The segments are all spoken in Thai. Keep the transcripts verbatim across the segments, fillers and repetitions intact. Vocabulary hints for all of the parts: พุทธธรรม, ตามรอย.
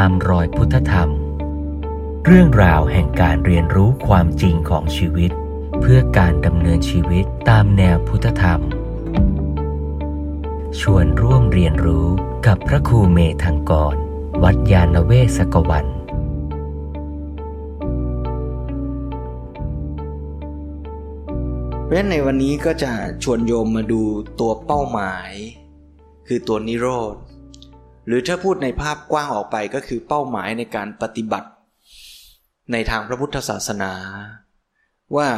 ตามรอยพุทธธรรมเรื่องราวแห่งการเรียนรู้ความจริงของชีวิตเพื่อการดำเนินชีวิตตามแนวพุทธธรรมชวนร่วมเรียนรู้กับพระครูเมธังกรวัดญาณเวศกวันเพราะในวันนี้ก็จะชวนโยมมาดูตัวเป้าหมายคือตัวนิโรธหรือถ้าพูดในภาพกว้างออกไปก็คือเป้าหมายในการปฏิบัติในทางพระพุทธศาสนาว่า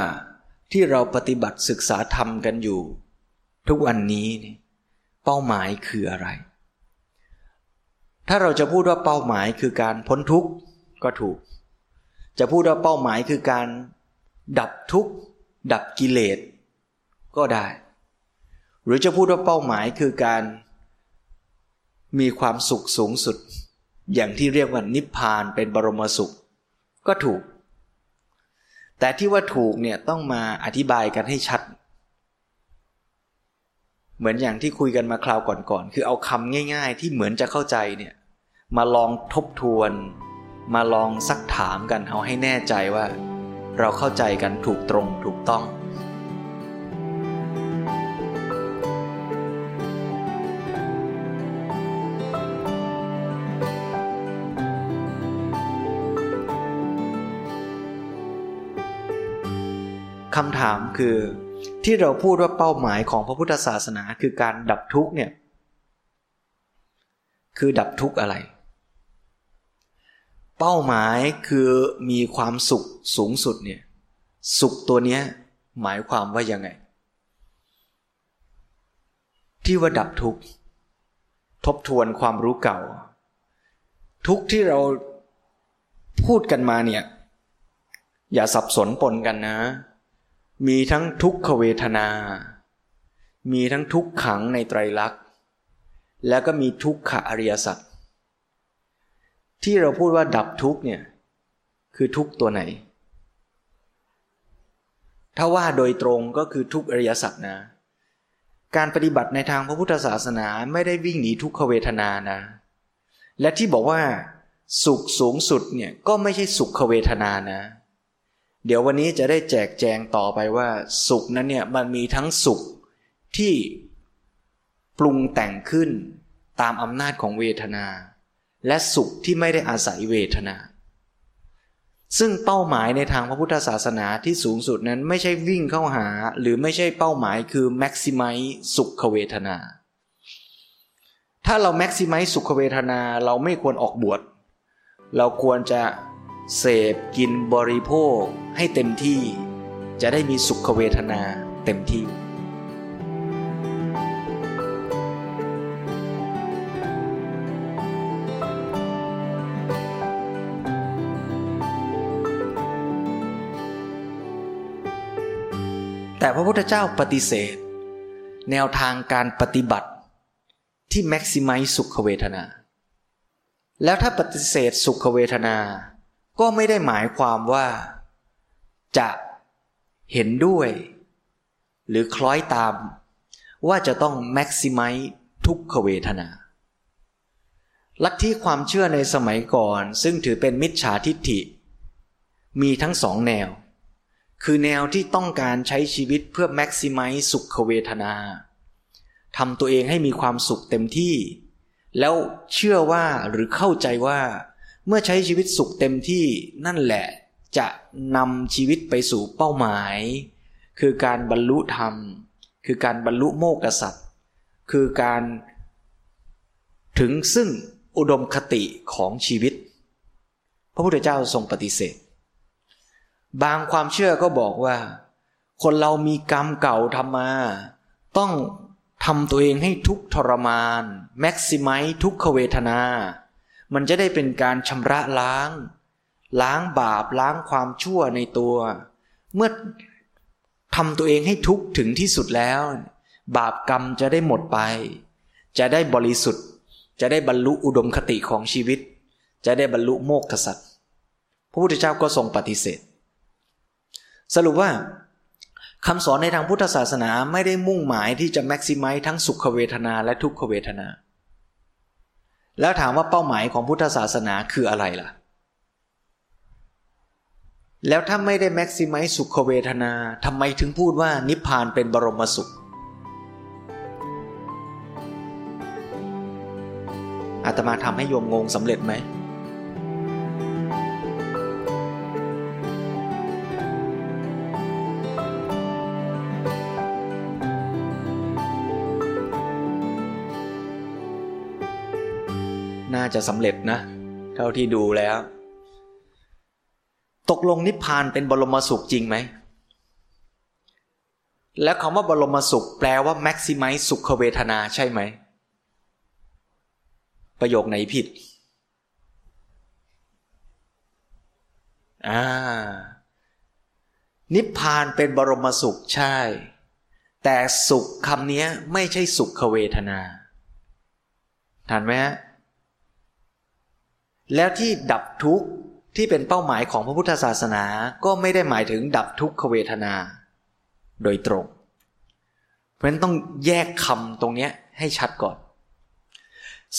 ที่เราปฏิบัติศึกษาธรรมกันอยู่ทุกวันนี้เป้าหมายคืออะไรถ้าเราจะพูดว่าเป้าหมายคือการพ้นทุกข์ก็ถูกจะพูดว่าเป้าหมายคือการดับทุกข์ดับกิเลสก็ได้หรือจะพูดว่าเป้าหมายคือการมีความสุขสูงสุดอย่างที่เรียกว่านิพพานเป็นบรมสุขก็ถูกแต่ที่ว่าถูกเนี่ยต้องมาอธิบายกันให้ชัดเหมือนอย่างที่คุยกันมาคราวก่อนๆคือเอาคำง่ายๆที่เหมือนจะเข้าใจเนี่ยมาลองทบทวนมาลองซักถามกันเอาให้แน่ใจว่าเราเข้าใจกันถูกตรงถูกต้องคำถามคือที่เราพูดว่าเป้าหมายของพระพุทธศาสนาคือการดับทุกข์เนี่ยคือดับทุกข์อะไรเป้าหมายคือมีความสุขสูงสุดเนี่ยสุขตัวเนี้ยหมายความว่ายังไงที่ว่าดับทุกข์ทบทวนความรู้เก่าทุกข์ที่เราพูดกันมาเนี่ยอย่าสับสนปนกันนะมีทั้งทุกขเวทนามีทั้งทุกขังในไตรลักษณ์แล้วก็มีทุกขอริยสัจที่เราพูดว่าดับทุกข์เนี่ยคือทุกข์ตัวไหนถ้าว่าโดยตรงก็คือทุกขอริยสัจนะการปฏิบัติในทางพระพุทธศาสนาไม่ได้วิ่งหนีทุกขเวทนานะและที่บอกว่าสุขสูงสุดเนี่ยก็ไม่ใช่สุขเวทนานะเดี๋ยววันนี้จะได้แจกแจงต่อไปว่าสุขนั้นเนี่ยมันมีทั้งสุขที่ปรุงแต่งขึ้นตามอำนาจของเวทนาและสุขที่ไม่ได้อาศัยเวทนาซึ่งเป้าหมายในทางพระพุทธศาสนาที่สูงสุดนั้นไม่ใช่วิ่งเข้าหาหรือไม่ใช่เป้าหมายคือแม็กซิไมซ์สุขเวทนาถ้าเราแม็กซิไมซ์สุขเวทนาเราไม่ควรออกบวชเราควรจะเสพกินบริโภคให้เต็มที่จะได้มีสุขเวทนาเต็มที่แต่พระพุทธเจ้าปฏิเสธแนวทางการปฏิบัติที่แม็กซิไมซ์สุขเวทนาแล้วถ้าปฏิเสธสุขเวทนาก็ไม่ได้หมายความว่าจะเห็นด้วยหรือคล้อยตามว่าจะต้องแม็กซิไมซ์ทุกขเวทนาลัทธิความเชื่อในสมัยก่อนซึ่งถือเป็นมิจฉาทิฏฐิมีทั้งสองแนวคือแนวที่ต้องการใช้ชีวิตเพื่อแม็กซิไมซ์สุขเวทนาทำตัวเองให้มีความสุขเต็มที่แล้วเชื่อว่าหรือเข้าใจว่าเมื่อใช้ชีวิตสุขเต็มที่นั่นแหละจะนำชีวิตไปสู่เป้าหมายคือการบรรลุธรรมคือการบรรลุโมกขสัจคือการถึงซึ่งอุดมคติของชีวิตพระพุทธเจ้าทรงปฏิเสธบางความเชื่อก็บอกว่าคนเรามีกรรมเก่าทำมาต้องทำตัวเองให้ทุกข์ทรมานแม็กซิไมซ์ทุกขเวทนามันจะได้เป็นการชำระล้างล้างบาปล้างความชั่วในตัวเมื่อทำตัวเองให้ทุกข์ถึงที่สุดแล้วบาปกรรมจะได้หมดไปจะได้บริสุทธิ์จะได้บรรลุอุดมคติของชีวิตจะได้บรรลุโมกขสัจพระพุทธเจ้าก็ทรงปฏิเสธสรุปว่าคำสอนในทางพุทธศาสนาไม่ได้มุ่งหมายที่จะแม็กซิไมซ์ทั้งสุขเวทนาและทุกขเวทนา แล้วถามว่าเป้าหมายของพุทธศาสนาคืออะไรล่ะแล้วถ้าไม่ได้แม็กซิไมซ์สุขเวทนาทำไมถึงพูดว่านิพพานเป็นบรมสุขอาตมาทำให้โยมงงสำเร็จไหมน่าจะสำเร็จนะเท่าที่ดูแล้วตกลงนิพพานเป็นบรมสุขจริงไหมและคำว่าบรมสุขแปลว่าแม็กซิไมซ์สุขเวทนาใช่ไหมประโยคไหนผิดอ่านิพพานเป็นบรมสุขใช่แต่สุขคำนี้ไม่ใช่สุขเวทนาทันไหมฮะแล้วที่ดับทุกข์ที่เป็นเป้าหมายของพระพุทธศาสนาก็ไม่ได้หมายถึงดับทุกขเวทนาโดยตรงเพราะฉะนั้นต้องแยกคำตรงนี้ให้ชัดก่อน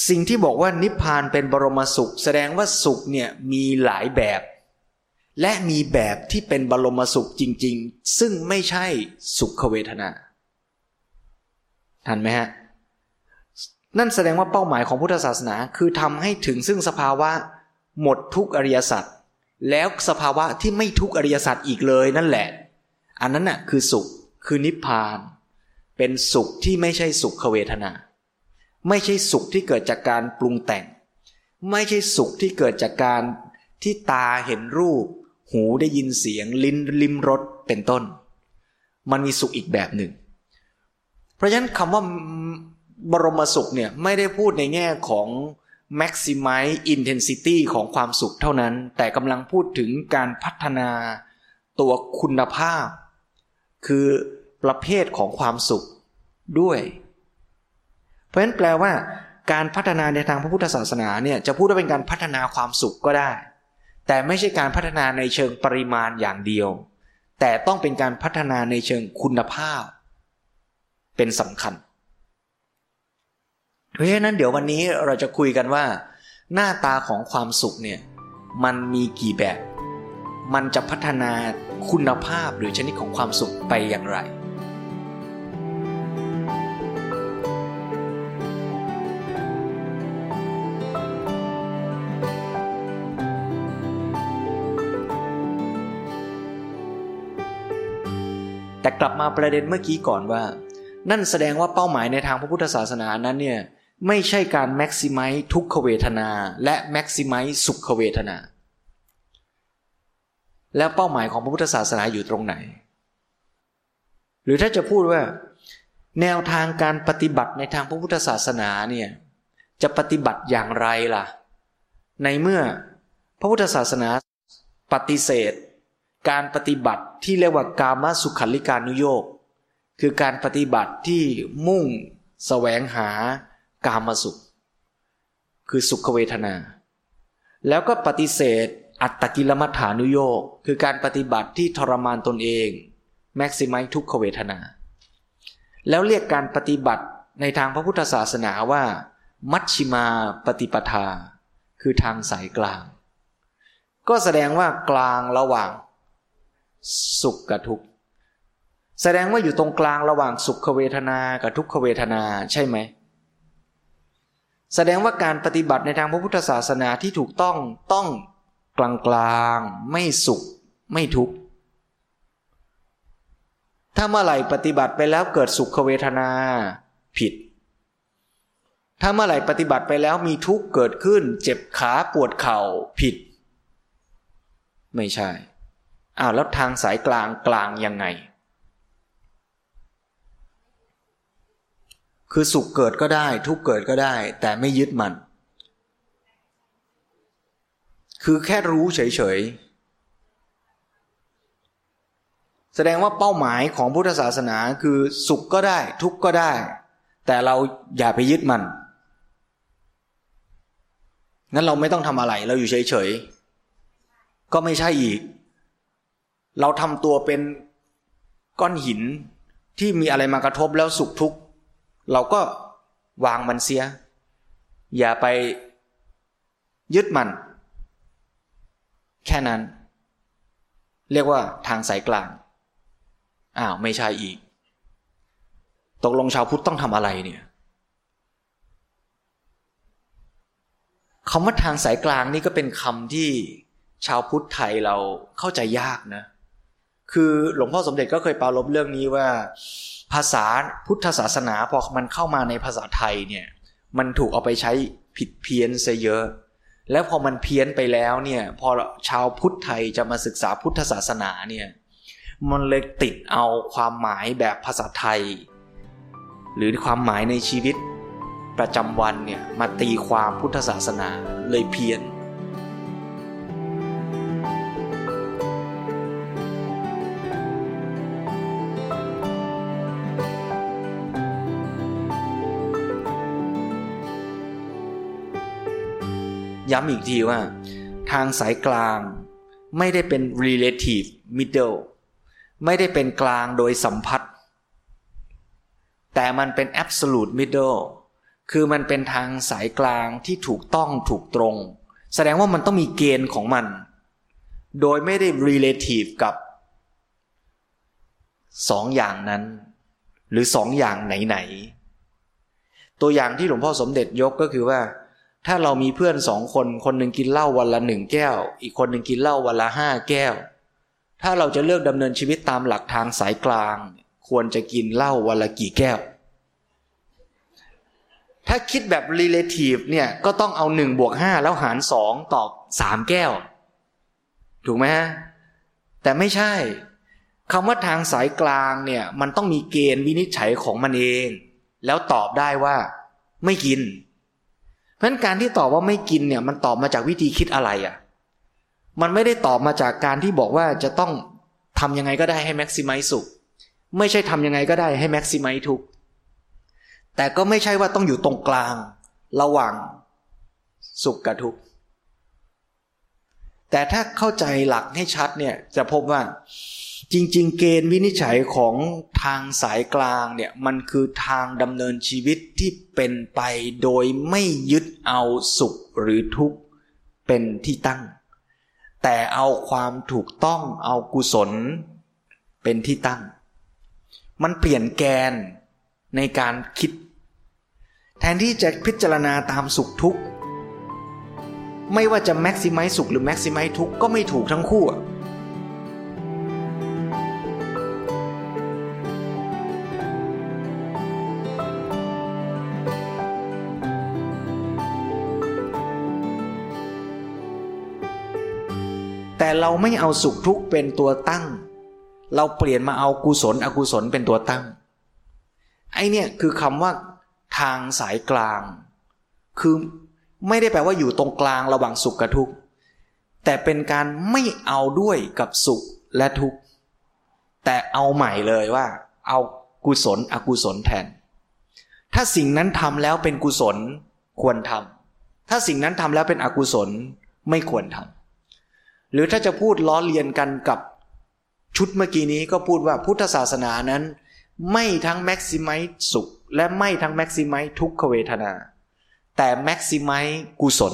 สิ่งที่บอกว่านิพพานเป็นบรมสุขแสดงว่าสุขเนี่ยมีหลายแบบและมีแบบที่เป็นบรมสุขจริงๆซึ่งไม่ใช่สุขเวทนาทันไหมฮะนั่นแสดงว่าเป้าหมายของพุทธศาสนาคือทำให้ถึงซึ่งสภาวะหมดทุกอริยสัจแล้วสภาวะที่ไม่ทุกอริยสัจอีกเลยนั่นแหละอันนั้นน่ะคือสุขคือนิพพานเป็นสุขที่ไม่ใช่สุขเวทนาไม่ใช่สุขที่เกิดจากการปรุงแต่งไม่ใช่สุขที่เกิดจากการที่ตาเห็นรูปหูได้ยินเสียงลิ้นลิ้มรสเป็นต้นมันมีสุขอีกแบบหนึ่งเพราะฉะนั้นคำว่าบรมสุขเนี่ยไม่ได้พูดในแง่ของmaximize intensity ของความสุขเท่านั้นแต่กำลังพูดถึงการพัฒนาตัวคุณภาพคือประเภทของความสุขด้วยเพราะฉะนั้นแปลว่าการพัฒนาในทางพระพุทธศาสนาเนี่ยจะพูดว่าเป็นการพัฒนาความสุขก็ได้แต่ไม่ใช่การพัฒนาในเชิงปริมาณอย่างเดียวแต่ต้องเป็นการพัฒนาในเชิงคุณภาพเป็นสำคัญเพราะฉะนั้นเดี๋ยววันนี้เราจะคุยกันว่าหน้าตาของความสุขเนี่ยมันมีกี่แบบมันจะพัฒนาคุณภาพหรือชนิดของความสุขไปอย่างไรแต่กลับมาประเด็นเมื่อกี้ก่อนว่านั่นแสดงว่าเป้าหมายในทางพระพุทธศาสนานั้นเนี่ยไม่ใช่การแม็กซิไมซ์ทุกขเวทนาและแม็กซิไมซ์สุขเวทนาแล้วเป้าหมายของพระพุทธศาสนาอยู่ตรงไหนหรือถ้าจะพูดว่าแนวทางการปฏิบัติในทางพระพุทธศาสนาเนี่ยจะปฏิบัติอย่างไรล่ะในเมื่อพระพุทธศาสนาปฏิเสธการปฏิบัติที่เรียกว่ากามสุขัลลิกานุโยคคือการปฏิบัติที่มุ่งแสวงหากามสุขคือสุขเวทนาแล้วก็ปฏิเสธอัตตกิลมัฏฐานุโยคคือการปฏิบัติที่ทรมานตนเองแม็กซิไมซ์ทุกขเวทนาแล้วเรียกการปฏิบัติในทางพระพุทธศาสนาว่ามัชฌิมาปฏิปทาคือทางสายกลางก็แสดงว่ากลางระหว่างสุขกับทุกข์แสดงว่าอยู่ตรงกลางระหว่างสุขเวทนากับทุกขเวทนาใช่ไหมแสดงว่าการปฏิบัติในทางพระพุทธศาสนาที่ถูกต้องต้องกลางๆไม่สุขไม่ทุกข์ถ้าเมื่อไหร่ปฏิบัติไปแล้วเกิดสุขเวทนาผิดถ้าเมื่อไหร่ปฏิบัติไปแล้วมีทุกข์เกิดขึ้นเจ็บขาปวดเข่าผิดไม่ใช่อ้าวแล้วทางสายกลางกลางยังไงคือสุขเกิดก็ได้ทุกข์เกิดก็ได้แต่ไม่ยึดมันคือแค่รู้เฉยๆแสดงว่าเป้าหมายของพุทธศาสนาคือสุขก็ได้ทุกข์ก็ได้แต่เราอย่าไปยึดมันงั้นเราไม่ต้องทำอะไรเราอยู่เฉยๆก็ไม่ใช่อีกเราทำตัวเป็นก้อนหินที่มีอะไรมากระทบแล้วสุขทุกข์เราก็วางมันเสียอย่าไป ยึดมันแค่นั้นเรียกว่าทางสายกลางอ้าวไม่ใช่อีกตกลงชาวพุทธต้องทำอะไรเนี่ยคำว่าทางสายกลางนี่ก็เป็นคำที่ชาวพุทธไทยเราเข้าใจยากนะคือหลวงพ่อสมเด็จก็เคยปรารภเรื่องนี้ว่าภาษาพุทธศาสนาพอมันเข้ามาในภาษาไทยเนี่ยมันถูกเอาไปใช้ผิดเพี้ยนซะเยอะแล้วพอมันเพี้ยนไปแล้วเนี่ยพอชาวพุทธไทยจะมาศึกษาพุทธศาสนาเนี่ยมันเลยติดเอาความหมายแบบภาษาไทยหรือความหมายในชีวิตประจำวันเนี่ยมาตีความพุทธศาสนาเลยเพี้ยนย้ำอีกทีว่าทางสายกลางไม่ได้เป็น relative middle ไม่ได้เป็นกลางโดยสัมพัทธ์แต่มันเป็น absolute middle คือมันเป็นทางสายกลางที่ถูกต้องถูกตรงแสดงว่ามันต้องมีเกณฑ์ของมันโดยไม่ได้ relative กับสองอย่างนั้นหรือสองอย่างไหนๆตัวอย่างที่หลวงพ่อสมเด็จยกก็คือว่าถ้าเรามีเพื่อนสองคนคนหนึ่งกินเหล้าวันละหนึ่งแก้วอีกคนหนึ่งกินเหล้าวันละห้าแก้วถ้าเราจะเลือกดำเนินชีวิตตามหลักทางสายกลางควรจะกินเหล้าวันละกี่แก้วถ้าคิดแบบ relative เนี่ยก็ต้องเอาหนึ่งบวกห้าแล้วหารสองต่อสามแก้วถูกไหมฮะแต่ไม่ใช่คำว่าทางสายกลางเนี่ยมันต้องมีเกณฑ์วินิจฉัยของมันเองแล้วตอบได้ว่าไม่กินเพราะฉะนั้นการที่ตอบว่าไม่กินเนี่ยมันตอบมาจากวิธีคิดอะไรอ่ะมันไม่ได้ตอบมาจากการที่บอกว่าจะต้องทำยังไงก็ได้ให้แม็กซิมัยสุขไม่ใช่ทำยังไงก็ได้ให้แม็กซิมัยทุกข์แต่ก็ไม่ใช่ว่าต้องอยู่ตรงกลางระหว่างสุขกับทุกข์แต่ถ้าเข้าใจหลักให้ชัดเนี่ยจะพบว่าจริงๆเกณฑ์วินิจฉัยของทางสายกลางเนี่ยมันคือทางดำเนินชีวิตที่เป็นไปโดยไม่ยึดเอาสุขหรือทุกข์เป็นที่ตั้งแต่เอาความถูกต้องเอากุศลเป็นที่ตั้งมันเปลี่ยนแกนในการคิดแทนที่จะพิจารณาตามสุขทุกข์ไม่ว่าจะแม็กซิมัยสุขหรือแม็กซิมัยทุกข์ก็ไม่ถูกทั้งคู่แต่เราไม่เอาสุขทุกข์เป็นตัวตั้งเราเปลี่ยนมาเอากุศลอกุศลเป็นตัวตั้งไอ้เนี่ยคือคำว่าทางสายกลางคือไม่ได้แปลว่าอยู่ตรงกลางระหว่างสุขกับทุกข์แต่เป็นการไม่เอาด้วยกับสุขและทุกข์แต่เอาใหม่เลยว่าเอากุศลอกุศลแทนถ้าสิ่งนั้นทำแล้วเป็นกุศลควรทำถ้าสิ่งนั้นทำแล้วเป็นอกุศลไม่ควรทำหรือถ้าจะพูดล้อเลียนกันกับชุดเมื่อกี้นี้ก็พูดว่าพุทธศาสนานั้นไม่ทั้งแม็กซิมัยสุขและไม่ทั้งแม็กซิมัยทุกขเวทนาแต่แม็กซิมัยกุศล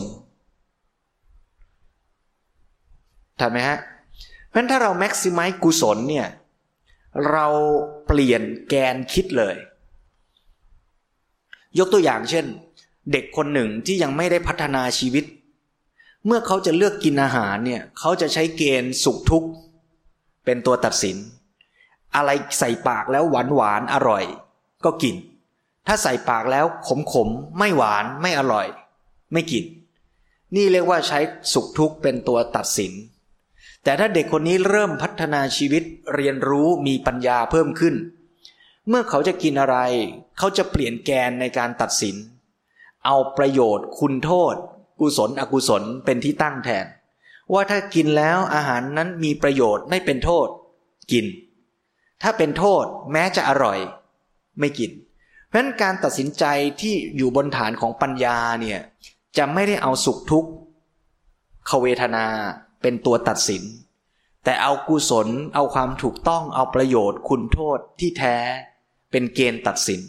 ถูกไหมฮะเพราะฉะนั้นถ้าเราแม็กซิมัยกุศลเนี่ยเราเปลี่ยนแกนคิดเลยยกตัวอย่างเช่นเด็กคนหนึ่งที่ยังไม่ได้พัฒนาชีวิตเมื่อเขาจะเลือกกินอาหารเนี่ยเขาจะใช้เกณฑ์สุขทุกข์เป็นตัวตัดสินอะไรใส่ปากแล้วหวานหวานอร่อยก็กินถ้าใส่ปากแล้วขมขมไม่หวานไม่อร่อยไม่กินนี่เรียกว่าใช้สุขทุกข์เป็นตัวตัดสินแต่ถ้าเด็กคนนี้เริ่มพัฒนาชีวิตเรียนรู้มีปัญญาเพิ่มขึ้นเมื่อเขาจะกินอะไรเขาจะเปลี่ยนแกนในการตัดสินเอาประโยชน์คุณโทษกุศลอกุศลเป็นที่ตั้งแทนว่าถ้ากินแล้วอาหารนั้นมีประโยชน์ไม่เป็นโทษกินถ้าเป็นโทษแม้จะอร่อยไม่กินเพราะฉะนั้นการตัดสินใจที่อยู่บนฐานของปัญญาเนี่ยจะไม่ได้เอาสุขทุกข์ขเวทนาเป็นตัวตัดสินแต่เอากุศลเอาความถูกต้องเอาประโยชน์คุณโทษที่แท้เป็นเกณฑ์ตัดสิน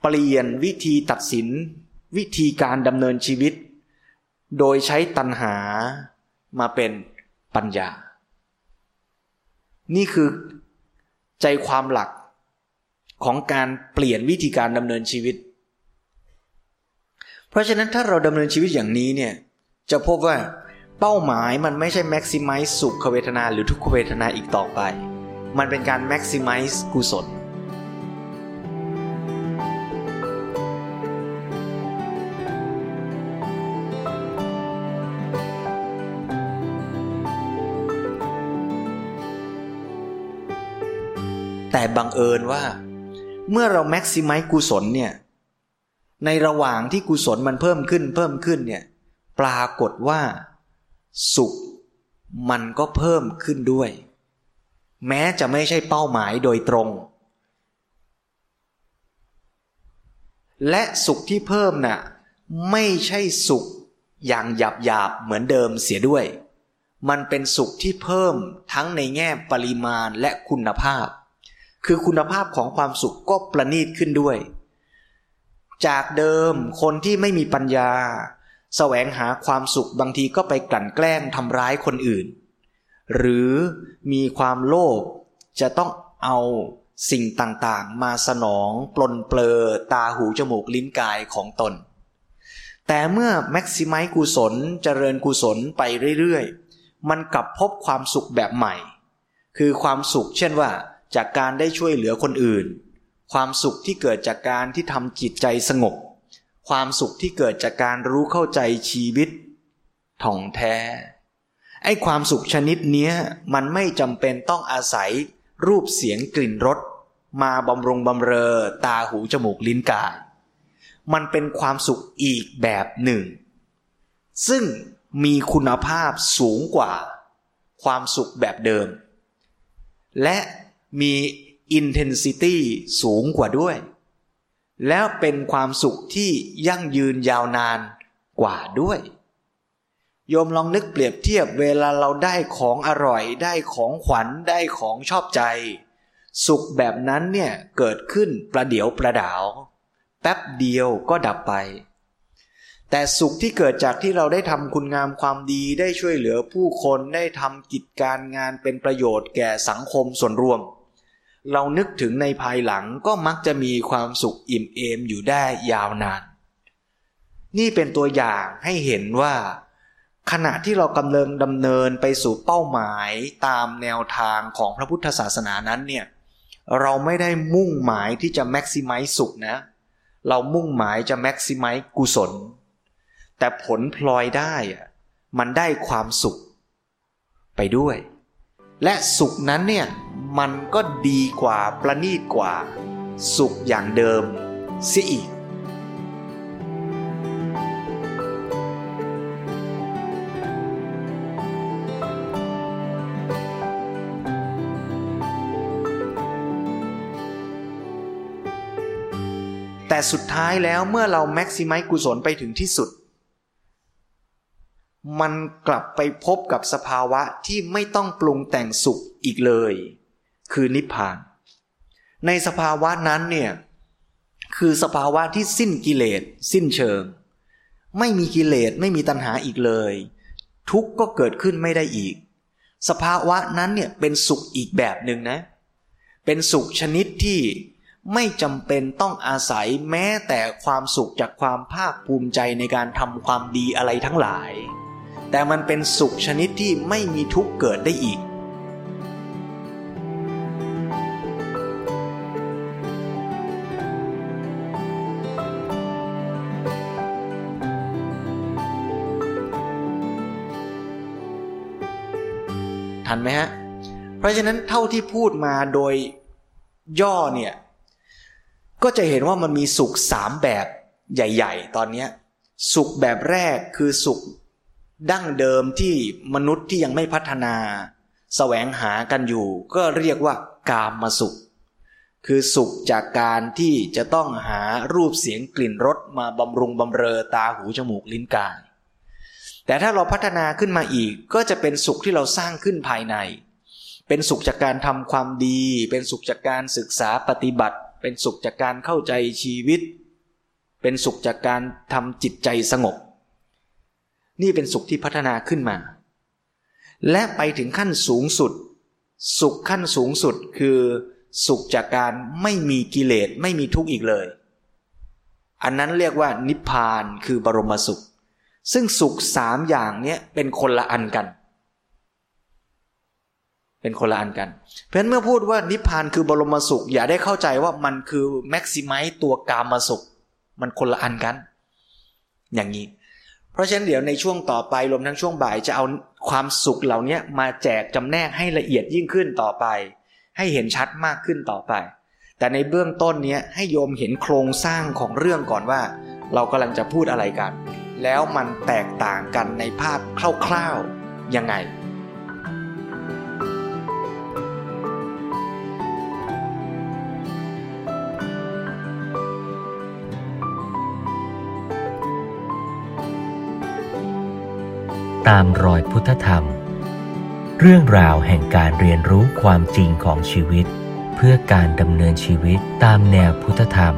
เปลี่ยนวิธีตัดสินวิธีการดำเนินชีวิต โดยใช้ตัณหามาเป็นปัญญานี่คือใจความหลักของการเปลี่ยนวิธีการดำเนินชีวิตเพราะฉะนั้นถ้าเราดำเนินชีวิตอย่างนี้เนี่ยจะพบว่าเป้าหมายมันไม่ใช่ maximize สุขเวทนาหรือทุกขเวทนาอีกต่อไปมันเป็นการ maximize กุศลแต่บังเอิญว่าเมื่อเรา maximize กุศลเนี่ยในระหว่างที่กุศลมันเพิ่มขึ้นเพิ่มขึ้นเนี่ยปรากฏว่าสุขมันก็เพิ่มขึ้นด้วยแม้จะไม่ใช่เป้าหมายโดยตรงและสุขที่เพิ่มน่ะไม่ใช่สุขอย่างหยาบๆเหมือนเดิมเสียด้วยมันเป็นสุขที่เพิ่มทั้งในแง่ปริมาณและคุณภาพคือคุณภาพของความสุขก็ประณีตขึ้นด้วยจากเดิมคนที่ไม่มีปัญญาแสวงหาความสุขบางทีก็ไปกลั่นแกล้งทำร้ายคนอื่นหรือมีความโลภจะต้องเอาสิ่งต่างๆมาสนองปลนเปลือตาหูจมูกลิ้นกายของตนแต่เมื่อแม็กซิไมซ์กุศลเจริญกุศลไปเรื่อยๆมันกลับพบความสุขแบบใหม่คือความสุขเช่นว่าจากการได้ช่วยเหลือคนอื่นความสุขที่เกิดจากการที่ทำจิตใจสงบความสุขที่เกิดจากการรู้เข้าใจชีวิตท่องแท้ไอ้ความสุขชนิดเนี้ยมันไม่จำเป็นต้องอาศัยรูปเสียงกลิ่นรสมาบำรุงบำเรอตาหูจมูกลิ้นกายมันเป็นความสุขอีกแบบหนึ่งซึ่งมีคุณภาพสูงกว่าความสุขแบบเดิมและมีอินเทนซิตี้สูงกว่าด้วยแล้วเป็นความสุขที่ยั่งยืนยาวนานกว่าด้วยโยมลองนึกเปรียบเทียบเวลาเราได้ของอร่อยได้ของขวัญได้ของชอบใจสุขแบบนั้นเนี่ยเกิดขึ้นประเดี๋ยวประดาวแป๊บเดียวก็ดับไปแต่สุขที่เกิดจากที่เราได้ทำคุณงามความดีได้ช่วยเหลือผู้คนได้ทำกิจการงานเป็นประโยชน์แก่สังคมส่วนรวมเรานึกถึงในภายหลังก็มักจะมีความสุขอิ่มเอมอยู่ได้ยาวนานนี่เป็นตัวอย่างให้เห็นว่าขณะที่เรากำลังดำเนินไปสู่เป้าหมายตามแนวทางของพระพุทธศาสนานั้นเนี่ยเราไม่ได้มุ่งหมายที่จะ maximize สุขนะเรามุ่งหมายจะ maximize กุศลแต่ผลพลอยได้มันได้ความสุขไปด้วยและสุขนั้นเนี่ยมันก็ดีกว่าประณีตกว่าสุขอย่างเดิมเสียอีกแต่สุดท้ายแล้วเมื่อเราแม็กซิไมซ์กุศลไปถึงที่สุดมันกลับไปพบกับสภาวะที่ไม่ต้องปรุงแต่งสุขอีกเลยคือนิพพานในสภาวะนั้นเนี่ยคือสภาวะที่สิ้นกิเลสสิ้นเชิงไม่มีกิเลสไม่มีตัณหาอีกเลยทุกข์ก็เกิดขึ้นไม่ได้อีกสภาวะนั้นเนี่ยเป็นสุขอีกแบบหนึ่งนะเป็นสุขชนิดที่ไม่จำเป็นต้องอาศัยแม้แต่ความสุขจากความภาคภูมิใจในการทำความดีอะไรทั้งหลายแต่มันเป็นสุขชนิดที่ไม่มีทุกข์เกิดได้อีกทันไหมฮะเพราะฉะนั้นเท่าที่พูดมาโดยย่อเนี่ยก็จะเห็นว่ามันมีสุขสามแบบใหญ่ๆตอนนี้สุขแบบแรกคือสุขดั้งเดิมที่มนุษย์ที่ยังไม่พัฒนาแสวงหากันอยู่ก็เรียกว่ากามสุขคือสุขจากการที่จะต้องหารูปเสียงกลิ่นรสมาบำรุงบำเรอตาหูจมูกลิ้นกายแต่ถ้าเราพัฒนาขึ้นมาอีกก็จะเป็นสุขที่เราสร้างขึ้นภายในเป็นสุขจากการทำความดีเป็นสุขจากการศึกษาปฏิบัติเป็นสุขจากการเข้าใจชีวิตเป็นสุขจากการทำจิตใจสงบ นี่เป็นสุขที่พัฒนาขึ้นมาและไปถึงขั้นสูงสุดสุขขั้นสูงสุดคือสุขจากการไม่มีกิเลสไม่มีทุกข์อีกเลยอันนั้นเรียกว่านิพพานคือบรมสุขซึ่งสุขสามอย่างเนี้ยเป็นคนละอันกันเป็นคนละอันกันเพราะฉะนั้นเมื่อพูดว่านิพพานคือบรมสุขอย่าได้เข้าใจว่ามันคือแม็กซิมัยตัวกามสุขมันคนละอันกันอย่างนี้เพราะฉะนั้นเดี๋ยวในช่วงต่อไปรวมทั้งช่วงบ่ายจะเอาความสุขเหล่านี้มาแจกจำแนกให้ละเอียดยิ่งขึ้นต่อไปให้เห็นชัดมากขึ้นต่อไปแต่ในเบื้องต้นเนี้ยให้โยมเห็นโครงสร้างของเรื่องก่อนว่าเรากำลังจะพูดอะไรกันแล้วมันแตกต่างกันในภาพคร่าวๆยังไงตามรอยพุทธธรรมเรื่องราวแห่งการเรียนรู้ความจริงของชีวิตเพื่อการดำเนินชีวิตตามแนวพุทธธรรม